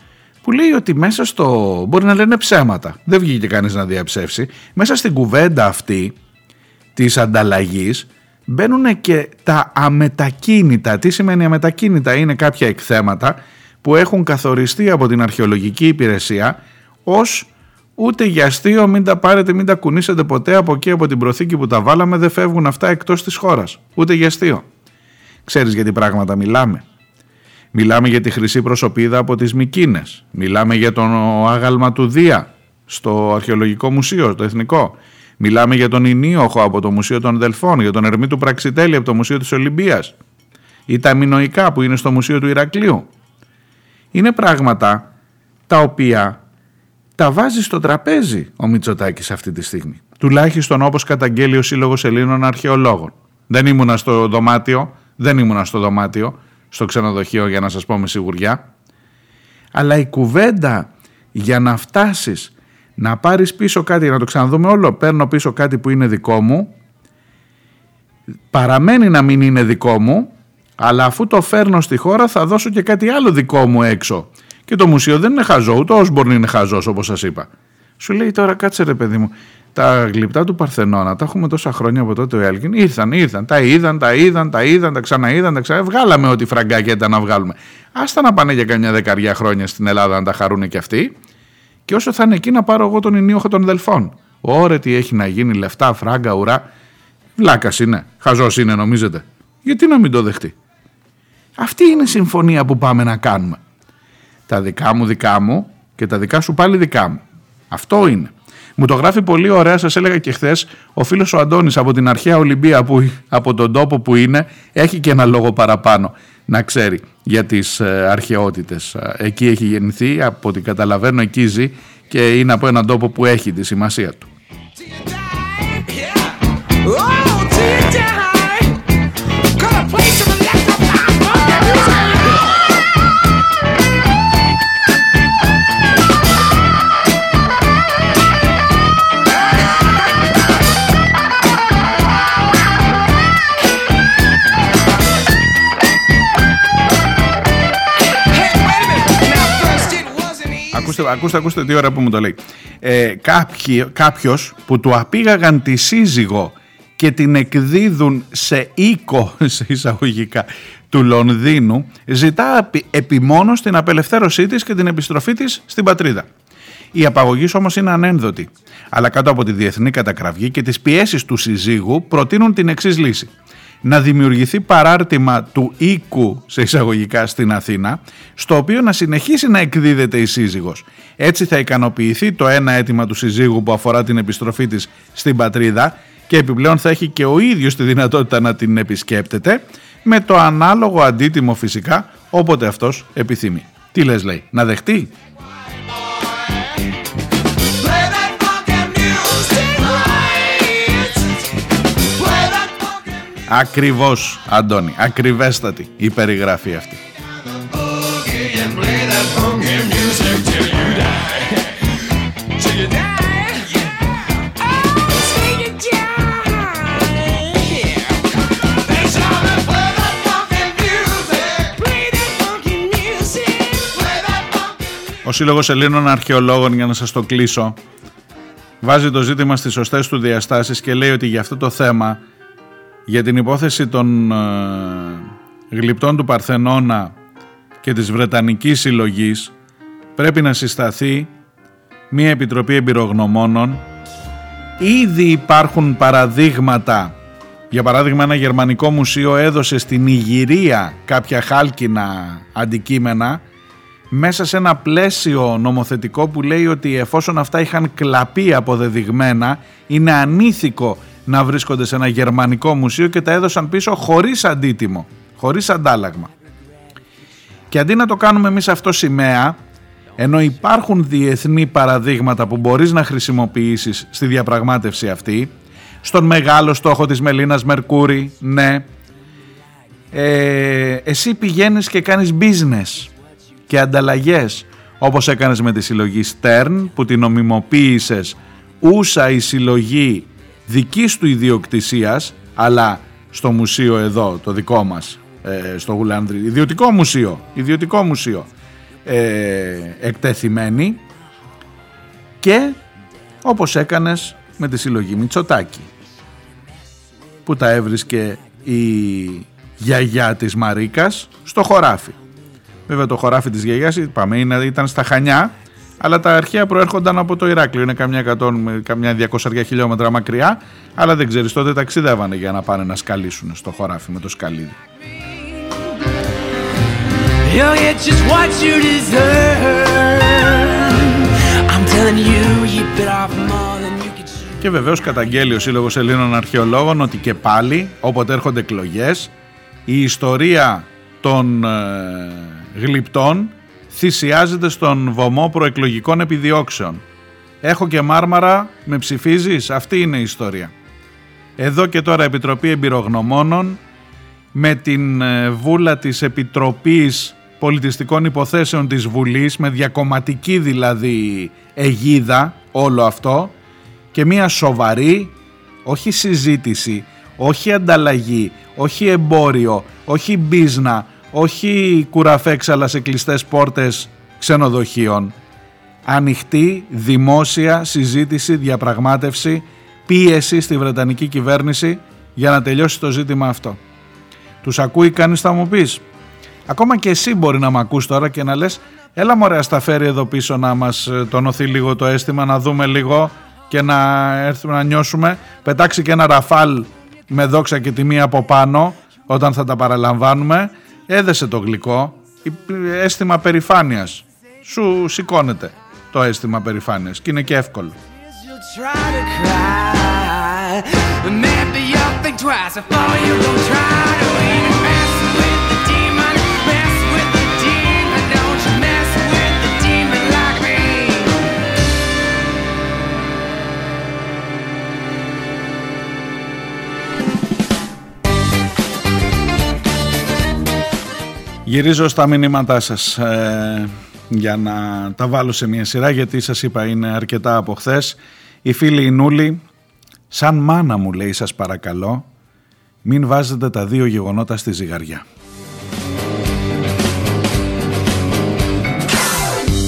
που λέει ότι μέσα στο... μπορεί να λένε ψέματα, δεν βγήκε κανείς να διαψεύσει. Μέσα στην κουβέντα αυτή της ανταλλαγής μπαίνουν και τα αμετακίνητα. Τι σημαίνει αμετακίνητα? Είναι κάποια εκθέματα που έχουν καθοριστεί από την αρχαιολογική υπηρεσία ως ούτε για αστείο, μην τα πάρετε, μην τα κουνήσετε ποτέ, από εκεί από την προθήκη που τα βάλαμε δεν φεύγουν αυτά εκτός της χώρας. Ούτε για αστείο. Ξέρεις γιατί πράγματα μιλάμε? Μιλάμε για τη χρυσή προσωπίδα από τις Μικίνες. Μιλάμε για τον άγαλμα του Δία στο Αρχαιολογικό Μουσείο, το Εθνικό. Μιλάμε για τον Ινίοχο από το Μουσείο των Δελφών, για τον Ερμή του Πραξιτέλη από το Μουσείο της Ολυμπίας ή τα Μινοϊκά που είναι στο Μουσείο του Ηρακλείου. Είναι πράγματα τα οποία τα βάζει στο τραπέζι ο Μητσοτάκης αυτή τη στιγμή. Τουλάχιστον όπως καταγγέλει ο Σύλλογος Ελλήνων Αρχαιολόγων. Δεν ήμουνα στο δωμάτιο. Στο ξενοδοχείο για να σας πω με σιγουριά, αλλά η κουβέντα για να φτάσεις να πάρεις πίσω κάτι, να το ξαναδούμε όλο, παίρνω πίσω κάτι που είναι δικό μου, παραμένει να μην είναι δικό μου, αλλά αφού το φέρνω στη χώρα θα δώσω και κάτι άλλο δικό μου έξω. Και το μουσείο δεν είναι χαζό, ούτε ο Osborne είναι χαζός, όπως σας είπα. Σου λέει τώρα, κάτσε ρε παιδί μου, τα γλυπτά του Παρθενώνα τα έχουμε τόσα χρόνια από τότε ο Έλκιν. Ήρθαν, τα είδαν, τα ξαναείδαν, τα ξαναείδαν. Βγάλαμε ό,τι φραγκάκια ήταν να βγάλουμε. Άστα να πάνε για καμιά δεκαριά χρόνια στην Ελλάδα να τα χαρούνε κι αυτοί. Και όσο θα είναι εκεί να πάρω εγώ τον Ινίοχο των Δελφών. Ωρε τι έχει να γίνει, λεφτά, φράγκα, ουρά. Βλάκας είναι, χαζός είναι, νομίζετε? Γιατί να μην το δεχτεί? Αυτή είναι η συμφωνία που πάμε να κάνουμε. Τα δικά μου δικά μου και τα δικά σου πάλι δικά μου. Αυτό είναι. Μου το γράφει πολύ ωραία, σας έλεγα και χθες, ο φίλος ο Αντώνης από την αρχαία Ολυμπία, που, από τον τόπο που είναι, έχει και ένα λόγο παραπάνω να ξέρει για τις αρχαιότητες. Εκεί έχει γεννηθεί, από ό,τι καταλαβαίνω εκεί ζει και είναι από έναν τόπο που έχει τη σημασία του. ακούστε τι ώρα που μου το λέει. Κάποιος που του απήγαγαν τη σύζυγο και την εκδίδουν σε οίκο, σε εισαγωγικά, του Λονδίνου, ζητά επιμόνως την απελευθέρωσή της και την επιστροφή της στην πατρίδα. Η απαγωγή όμως είναι ανένδοτη, αλλά κάτω από τη διεθνή κατακραυγή και τις πιέσεις του συζύγου προτείνουν την εξής λύση. Να δημιουργηθεί παράρτημα του οίκου, σε εισαγωγικά, στην Αθήνα, στο οποίο να συνεχίσει να εκδίδεται η σύζυγος. Έτσι θα ικανοποιηθεί το ένα αίτημα του συζύγου που αφορά την επιστροφή της στην πατρίδα και επιπλέον θα έχει και ο ίδιος τη δυνατότητα να την επισκέπτεται, με το ανάλογο αντίτιμο φυσικά, όποτε αυτός επιθυμεί. Τι λες, λέει, να δεχτεί? Ακριβώς, Αντώνη, ακριβέστατη η περιγραφή αυτή. Ο Σύλλογος Ελλήνων Αρχαιολόγων, για να σας το κλείσω, βάζει το ζήτημα στις σωστές του διαστάσεις και λέει ότι για αυτό το θέμα, για την υπόθεση των γλυπτών του Παρθενώνα και της Βρετανικής Συλλογής, πρέπει να συσταθεί μία επιτροπή εμπειρογνωμόνων. Ήδη υπάρχουν παραδείγματα. Για παράδειγμα, ένα γερμανικό μουσείο έδωσε στην Ιγυρία κάποια χάλκινα αντικείμενα μέσα σε ένα πλαίσιο νομοθετικό που λέει ότι εφόσον αυτά είχαν κλαπεί αποδεδειγμένα, είναι ανήθικο να βρίσκονται σε ένα γερμανικό μουσείο, και τα έδωσαν πίσω χωρίς αντίτιμο, χωρίς αντάλλαγμα. Και αντί να το κάνουμε εμείς αυτό σημαία, ενώ υπάρχουν διεθνή παραδείγματα που μπορείς να χρησιμοποιήσεις στη διαπραγμάτευση αυτή, στον μεγάλο στόχο της Μελίνας Μερκούρη, ναι, εσύ πηγαίνεις και κάνεις business και ανταλλαγές, όπως έκανες με τη συλλογή Stern, που την νομιμοποίησες ούσα η συλλογή δικής του ιδιοκτησίας, αλλά στο μουσείο εδώ, το δικό μας, στο Γουλάνδρι, ιδιωτικό μουσείο εκτεθειμένη, και όπως έκανες με τη συλλογή Μητσοτάκη, που τα έβρισκε η γιαγιά της Μαρίκας στο χωράφι. Βέβαια το χωράφι της γιαγιάς, είπαμε, ήταν στα Χανιά, αλλά τα αρχαία προέρχονταν από το Ηράκλειο. Είναι καμιά 200 χιλιόμετρα μακριά, αλλά δεν ξέρεις, τότε ταξιδεύανε για να πάνε να σκαλίσουν στο χωράφι με το σκαλίδι. Και βεβαίως καταγγέλει ο Σύλλογος Ελλήνων Αρχαιολόγων ότι και πάλι, όποτε έρχονται εκλογές, η ιστορία των γλυπτών θυσιάζεται στον βωμό προεκλογικών επιδιώξεων. Έχω και Μάρμαρα, με ψηφίζεις? Αυτή είναι η ιστορία. Εδώ και τώρα Επιτροπή Εμπειρογνωμόνων, με την βούλα της Επιτροπής Πολιτιστικών Υποθέσεων της Βουλής, με διακομματική δηλαδή αιγίδα όλο αυτό, και μια σοβαρή, όχι συζήτηση, όχι ανταλλαγή, όχι εμπόριο, όχι μπίζνα, όχι κουραφέξαλα σε κλειστές πόρτες ξενοδοχείων. Ανοιχτή, δημόσια συζήτηση, διαπραγμάτευση, πίεση στη Βρετανική κυβέρνηση για να τελειώσει το ζήτημα αυτό. Τους ακούει κανείς, θα μου πεις? Ακόμα και εσύ μπορεί να μ' ακούς τώρα και να λες, έλα μωρέ, ας τα φέρει εδώ πίσω να μας τονωθεί λίγο το αίσθημα, να δούμε λίγο και να έρθουμε να νιώσουμε. Πετάξει και ένα ραφάλ με δόξα και τιμή από πάνω όταν θα τα παραλαμβάνουμε. Έδεσε το γλυκό, αίσθημα περηφάνειας. Σου σηκώνεται το αίσθημα περηφάνειας και είναι και εύκολο. Γυρίζω στα μηνύματά σας για να τα βάλω σε μια σειρά, γιατί σας είπα είναι αρκετά από χθες. Η φίλη η Νούλη, σαν μάνα μου λέει, σας παρακαλώ μην βάζετε τα δύο γεγονότα στη ζυγαριά.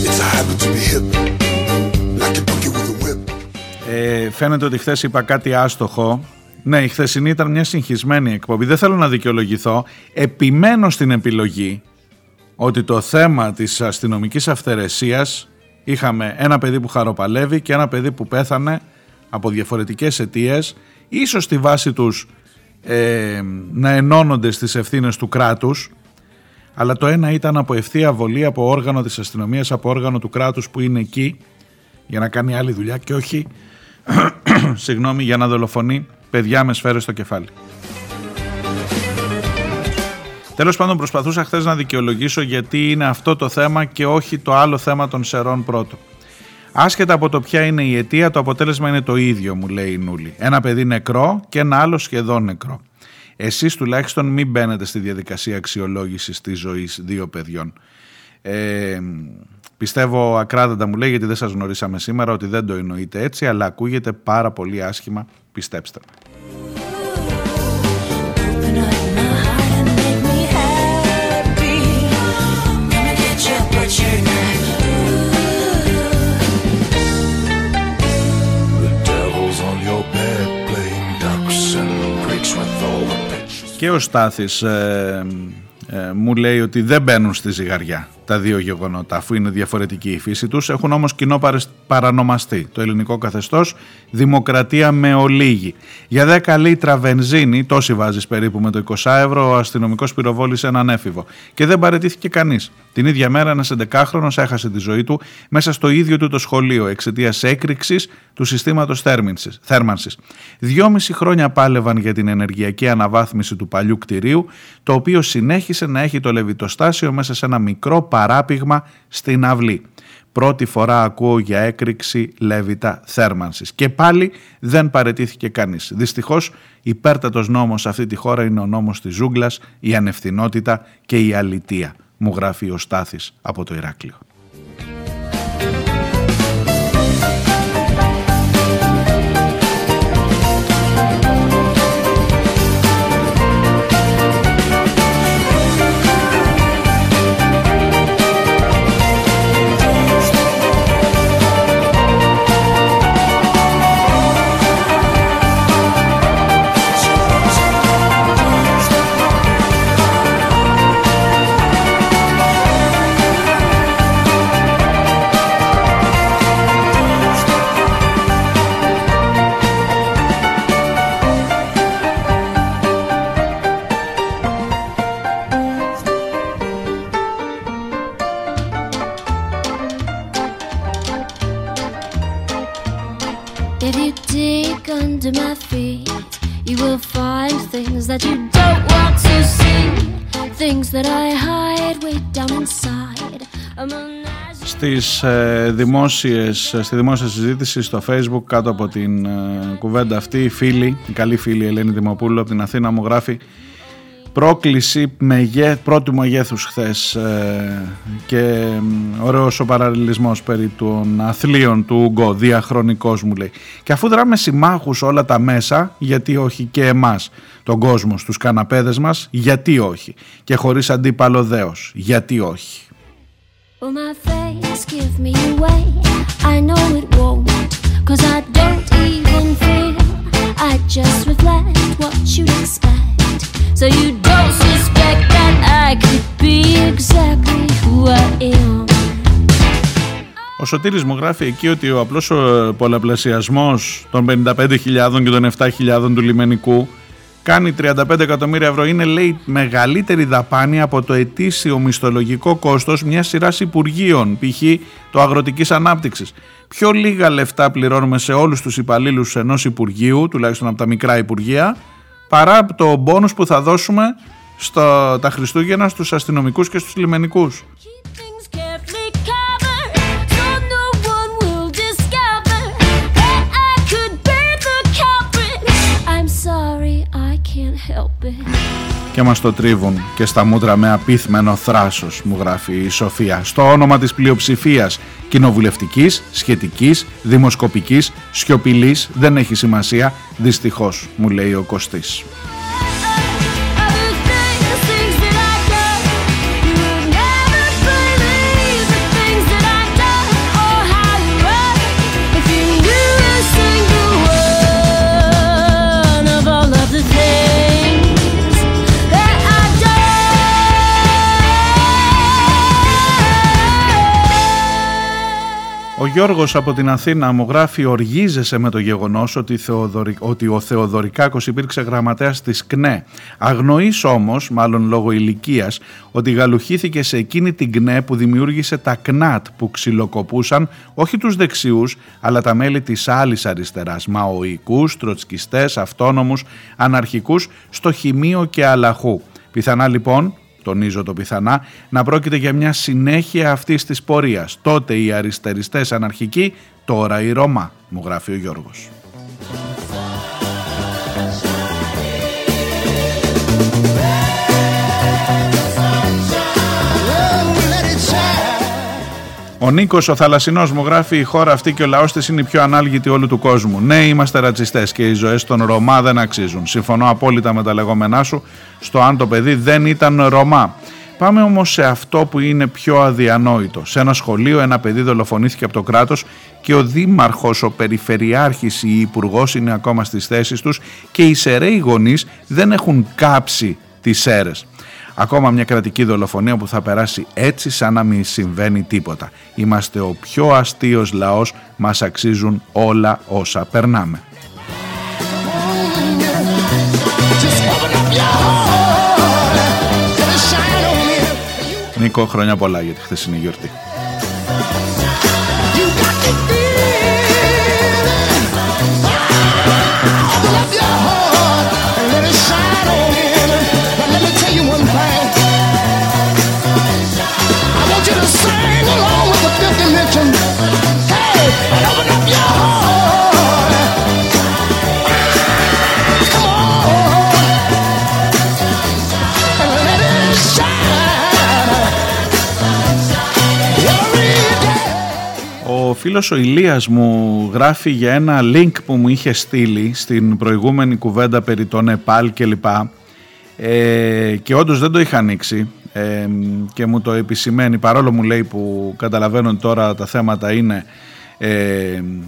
It's Φαίνεται ότι χθες είπα κάτι άστοχο. Ναι, η χθεσινή ήταν μια συγχυσμένη εκπομπή. Δεν θέλω να δικαιολογηθώ. Επιμένω στην επιλογή ότι το θέμα της αστυνομικής αυθαιρεσίας, είχαμε ένα παιδί που χαροπαλεύει και ένα παιδί που πέθανε από διαφορετικές αιτίες, ίσως στη βάση τους να ενώνονται στις ευθύνες του κράτους, αλλά το ένα ήταν από ευθεία βολή, από όργανο της αστυνομίας, από όργανο του κράτους που είναι εκεί για να κάνει άλλη δουλειά και όχι συγγνώμη, για να δολοφονεί παιδιά με σφαίρες στο κεφάλι. Τέλος πάντων, προσπαθούσα χθες να δικαιολογήσω γιατί είναι αυτό το θέμα και όχι το άλλο θέμα των σερών πρώτο. Άσχετα από το ποια είναι η αιτία, το αποτέλεσμα είναι το ίδιο, μου λέει η Νούλη. Ένα παιδί νεκρό και ένα άλλο σχεδόν νεκρό. Εσείς τουλάχιστον μην μπαίνετε στη διαδικασία αξιολόγησης της ζωής δύο παιδιών. Πιστεύω ακράδαντα, μου λέει, γιατί δεν σας γνωρίσαμε σήμερα, ότι δεν το εννοείτε έτσι, αλλά ακούγεται πάρα πολύ άσχημα, πιστέψτε με. Και ο Στάθης μου λέει ότι δεν μπαίνουν στη ζυγαριά τα δύο γεγονότα, αφού είναι διαφορετική η φύση τους. Έχουν όμως κοινό παρανομαστή, το ελληνικό καθεστώς, δημοκρατία με ολίγη. Για 10 λίτρα βενζίνη, τόση βάζεις περίπου με το 20€, ο αστυνομικός πυροβόλησε έναν έφηβο. Και δεν παραιτήθηκε κανείς. Την ίδια μέρα ένας 11χρονος έχασε τη ζωή του μέσα στο ίδιο του το σχολείο, εξαιτίας έκρηξης του συστήματος θέρμανσης. 2,5 χρόνια πάλευαν για την ενεργειακή αναβάθμιση του παλιού κτηρίου, το οποίο συνέχισε να έχει το λεβιτοστάσιο μέσα σε ένα μικρό παράπηγμα στην αυλή. Πρώτη φορά ακούω για έκρηξη λέβητα θέρμανσης. Και πάλι δεν παραιτήθηκε κανείς. Δυστυχώς υπέρτατος νόμος σε αυτή τη χώρα είναι ο νόμος της ζούγκλας, η ανευθυνότητα και η αλητεία, μου γράφει ο Στάθης από το Ηράκλειο. Στις στη δημόσια συζήτηση στο Facebook, κάτω από την κουβέντα αυτή, η καλή φίλη Ελένη Δημοπούλου από την Αθήνα μου γράφει: πρόκληση πρώτου μεγέθους χθες, και ωραίος ο παραλληλισμός περί των αθλίων του Ουγκώ, διαχρονικός, μου λέει. Και αφού δράμε συμμάχους όλα τα μέσα, γιατί όχι και εμάς, τον κόσμο στους καναπέδες μας, γιατί όχι, και χωρίς αντίπαλο δέος, γιατί όχι. Will my face give me away? I know it won't, 'cause I don't even feel. I just reflect what you'd expect. So you don't suspect that I could be exactly who I am. Ο Σωτήρης μου γράφει εκεί ότι ο απλός πολλαπλασιασμός των 55.000 και των 7.000 του λιμενικού κάνει 35 εκατομμύρια ευρώ. Είναι, λέει, μεγαλύτερη δαπάνη από το ετήσιο μισθολογικό κόστος μιας σειράς υπουργείων, π.χ. το αγροτικής ανάπτυξης. Πιο λίγα λεφτά πληρώνουμε σε όλους τους υπαλλήλους ενός υπουργείου, τουλάχιστον από τα μικρά υπουργεία, παρά το μπόνους που θα δώσουμε τα Χριστούγεννα στους αστυνομικούς και στους λιμενικούς. Και μας το τρίβουν και στα μούτρα με απίθμενο θράσος, μου γράφει η Σοφία, στο όνομα της πλειοψηφίας κοινοβουλευτικής, σχετικής, δημοσκοπικής, σιωπηλής, δεν έχει σημασία, δυστυχώς, μου λέει ο Κωστής. Γιώργος από την Αθήνα μου γράφει: οργίζεσαι με το γεγονός ότι ο Θεοδωρικάκος υπήρξε γραμματέας της ΚΝΕ. Αγνοείς όμως, μάλλον λόγω ηλικίας, ότι γαλουχήθηκε σε εκείνη την ΚΝΕ που δημιούργησε τα ΚΝΑΤ που ξυλοκοπούσαν όχι τους δεξιούς, αλλά τα μέλη της άλλης αριστεράς, μαοϊκούς, τροτσκιστές, αυτόνομους, αναρχικούς, στο Χημείο και Αλαχού. Πιθανά λοιπόν, τονίζω το πιθανά, να πρόκειται για μια συνέχεια αυτής της πορείας. Τότε οι αριστεριστές αναρχικοί, τώρα η Ρώμα, μου γράφει ο Γιώργος. Ο Νίκος ο Θαλασσινός μου γράφει: η χώρα αυτή και ο λαός της είναι η πιο ανάλγητη όλου του κόσμου. Ναι, είμαστε ρατσιστές και οι ζωές των Ρωμά δεν αξίζουν. Συμφωνώ απόλυτα με τα λεγόμενά σου στο αν το παιδί δεν ήταν Ρωμά. Πάμε όμως σε αυτό που είναι πιο αδιανόητο. Σε ένα σχολείο ένα παιδί δολοφονήθηκε από το κράτος και ο δήμαρχος, ο περιφερειάρχης ή υπουργός είναι ακόμα στις θέσεις τους και οι σεραίοι γονείς δεν έχουν κάψει τις αίρες. Ακόμα μια κρατική δολοφονία που θα περάσει έτσι σαν να μην συμβαίνει τίποτα. Είμαστε ο πιο αστείος λαός, μας αξίζουν όλα όσα περνάμε. Νίκο, χρόνια πολλά για τη χθεσινή γιορτή. Ο φίλος ο Ηλίας μου γράφει για ένα link που μου είχε στείλει στην προηγούμενη κουβέντα περί το Νεπάλ κλπ. Και όντως δεν το είχα ανοίξει. Και μου το επισημαίνει, παρόλο μου λέει που καταλαβαίνουν τώρα τα θέματα είναι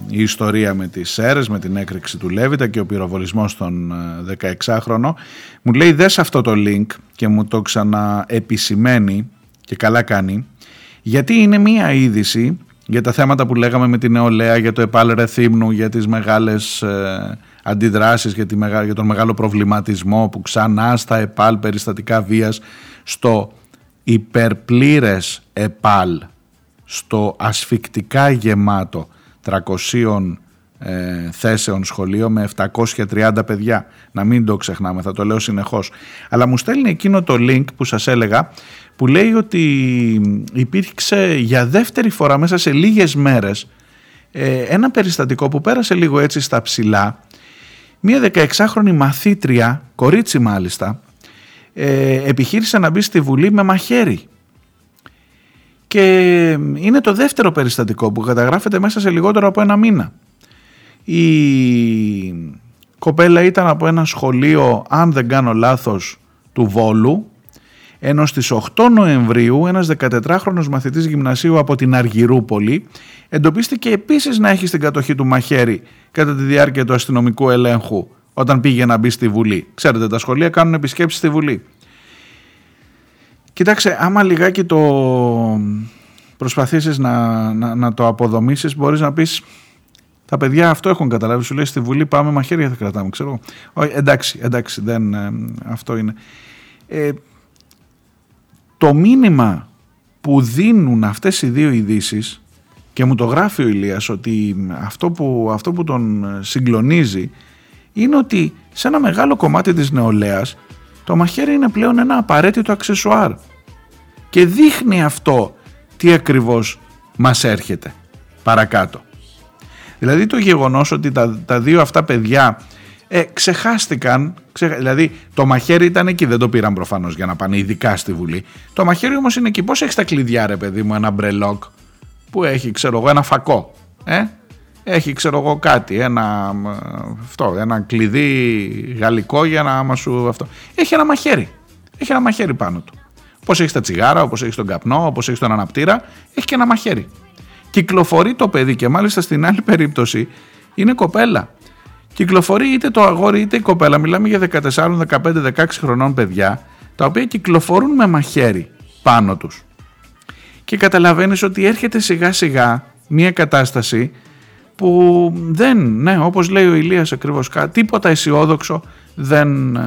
η ιστορία με τις αίρες, με την έκρηξη του Λέβιτα και ο πυροβολισμός στον 16χρονο. Μου λέει δες αυτό το link και μου το ξαναεπισημαίνει και καλά κάνει, γιατί είναι μία είδηση για τα θέματα που λέγαμε με την νεολαία, για το Επάλ Ρεθύμνου, για τις μεγάλες αντιδράσεις, για τον μεγάλο προβληματισμό που ξανά στα Επάλ περιστατικά βίας, στο υπερπλήρες Επάλ, στο ασφυκτικά γεμάτο 300 θέσεων σχολείο με 730 παιδιά. Να μην το ξεχνάμε, θα το λέω συνεχώς. Αλλά μου στέλνει εκείνο το link που σας έλεγα, που λέει ότι υπήρξε για δεύτερη φορά μέσα σε λίγες μέρες ένα περιστατικό που πέρασε λίγο έτσι στα ψηλά. Μία 16χρονη μαθήτρια, κορίτσι μάλιστα, επιχείρησε να μπει στη Βουλή με μαχαίρι. Και είναι το δεύτερο περιστατικό που καταγράφεται μέσα σε λιγότερο από ένα μήνα. Η κοπέλα ήταν από ένα σχολείο, αν δεν κάνω λάθος, του Βόλου, ενώ στις 8 Νοεμβρίου ένας 14χρονος μαθητής γυμνασίου από την Αργυρούπολη εντοπίστηκε επίσης να έχει στην κατοχή του μαχαίρι κατά τη διάρκεια του αστυνομικού ελέγχου όταν πήγε να μπει στη Βουλή. Ξέρετε, τα σχολεία κάνουν επισκέψεις στη Βουλή. Κοιτάξτε, άμα λιγάκι το προσπαθήσεις να το αποδομήσεις, μπορείς να πεις τα παιδιά αυτό έχουν καταλάβει. Σου λέει στη Βουλή πάμε μαχαίρια θα κρατάμε, ξέρω. Εντάξει, δεν, αυτό είναι. Το μήνυμα που δίνουν αυτές οι δύο ειδήσεις, και μου το γράφει ο Ηλίας ότι αυτό που τον συγκλονίζει είναι ότι σε ένα μεγάλο κομμάτι της νεολαίας το μαχαίρι είναι πλέον ένα απαραίτητο αξεσουάρ και δείχνει αυτό τι ακριβώς μας έρχεται παρακάτω. Δηλαδή το γεγονός ότι τα δύο αυτά παιδιά ξεχάστηκαν, δηλαδή το μαχαίρι ήταν εκεί, δεν το πήραν προφανώς για να πάνε ειδικά στη Βουλή. Το μαχαίρι όμως είναι εκεί. Πώς έχεις τα κλειδιά ρε παιδί μου, ένα μπρελόκ που έχει ξέρω εγώ ένα φακό, έχει ξέρω εγώ κάτι, ένα κλειδί γαλλικό για να μα σου αυτό. Έχει ένα μαχαίρι, πάνω του. Όπως έχει τα τσιγάρα, όπως έχει τον καπνό, όπως έχει τον αναπτήρα, έχει και ένα μαχαίρι. Κυκλοφορεί το παιδί και μάλιστα στην άλλη περίπτωση είναι κοπέλα. Κυκλοφορεί είτε το αγόρι είτε η κοπέλα, μιλάμε για 14, 15, 16 χρονών παιδιά, τα οποία κυκλοφορούν με μαχαίρι πάνω τους. Και καταλαβαίνεις ότι έρχεται σιγά σιγά μια κατάσταση που δεν, ναι, όπως λέει ο Ηλίας ακριβώς, τίποτα αισιόδοξο δεν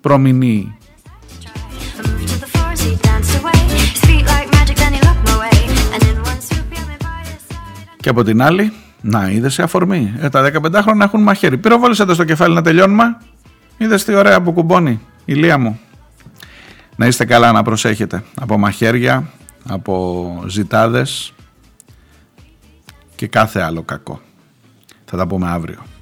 προμηνύει. Και από την άλλη, να είδες αφορμή. Τα 15 χρόνια έχουν μαχαίρι. Πυροβόλησε το στο κεφάλι να τελειώνουμε. Είδες τι ωραία που κουμπώνει, Ηλία μου. Να είστε καλά, να προσέχετε. Από μαχαίρια, από ζητάδες και κάθε άλλο κακό. Θα τα πούμε αύριο.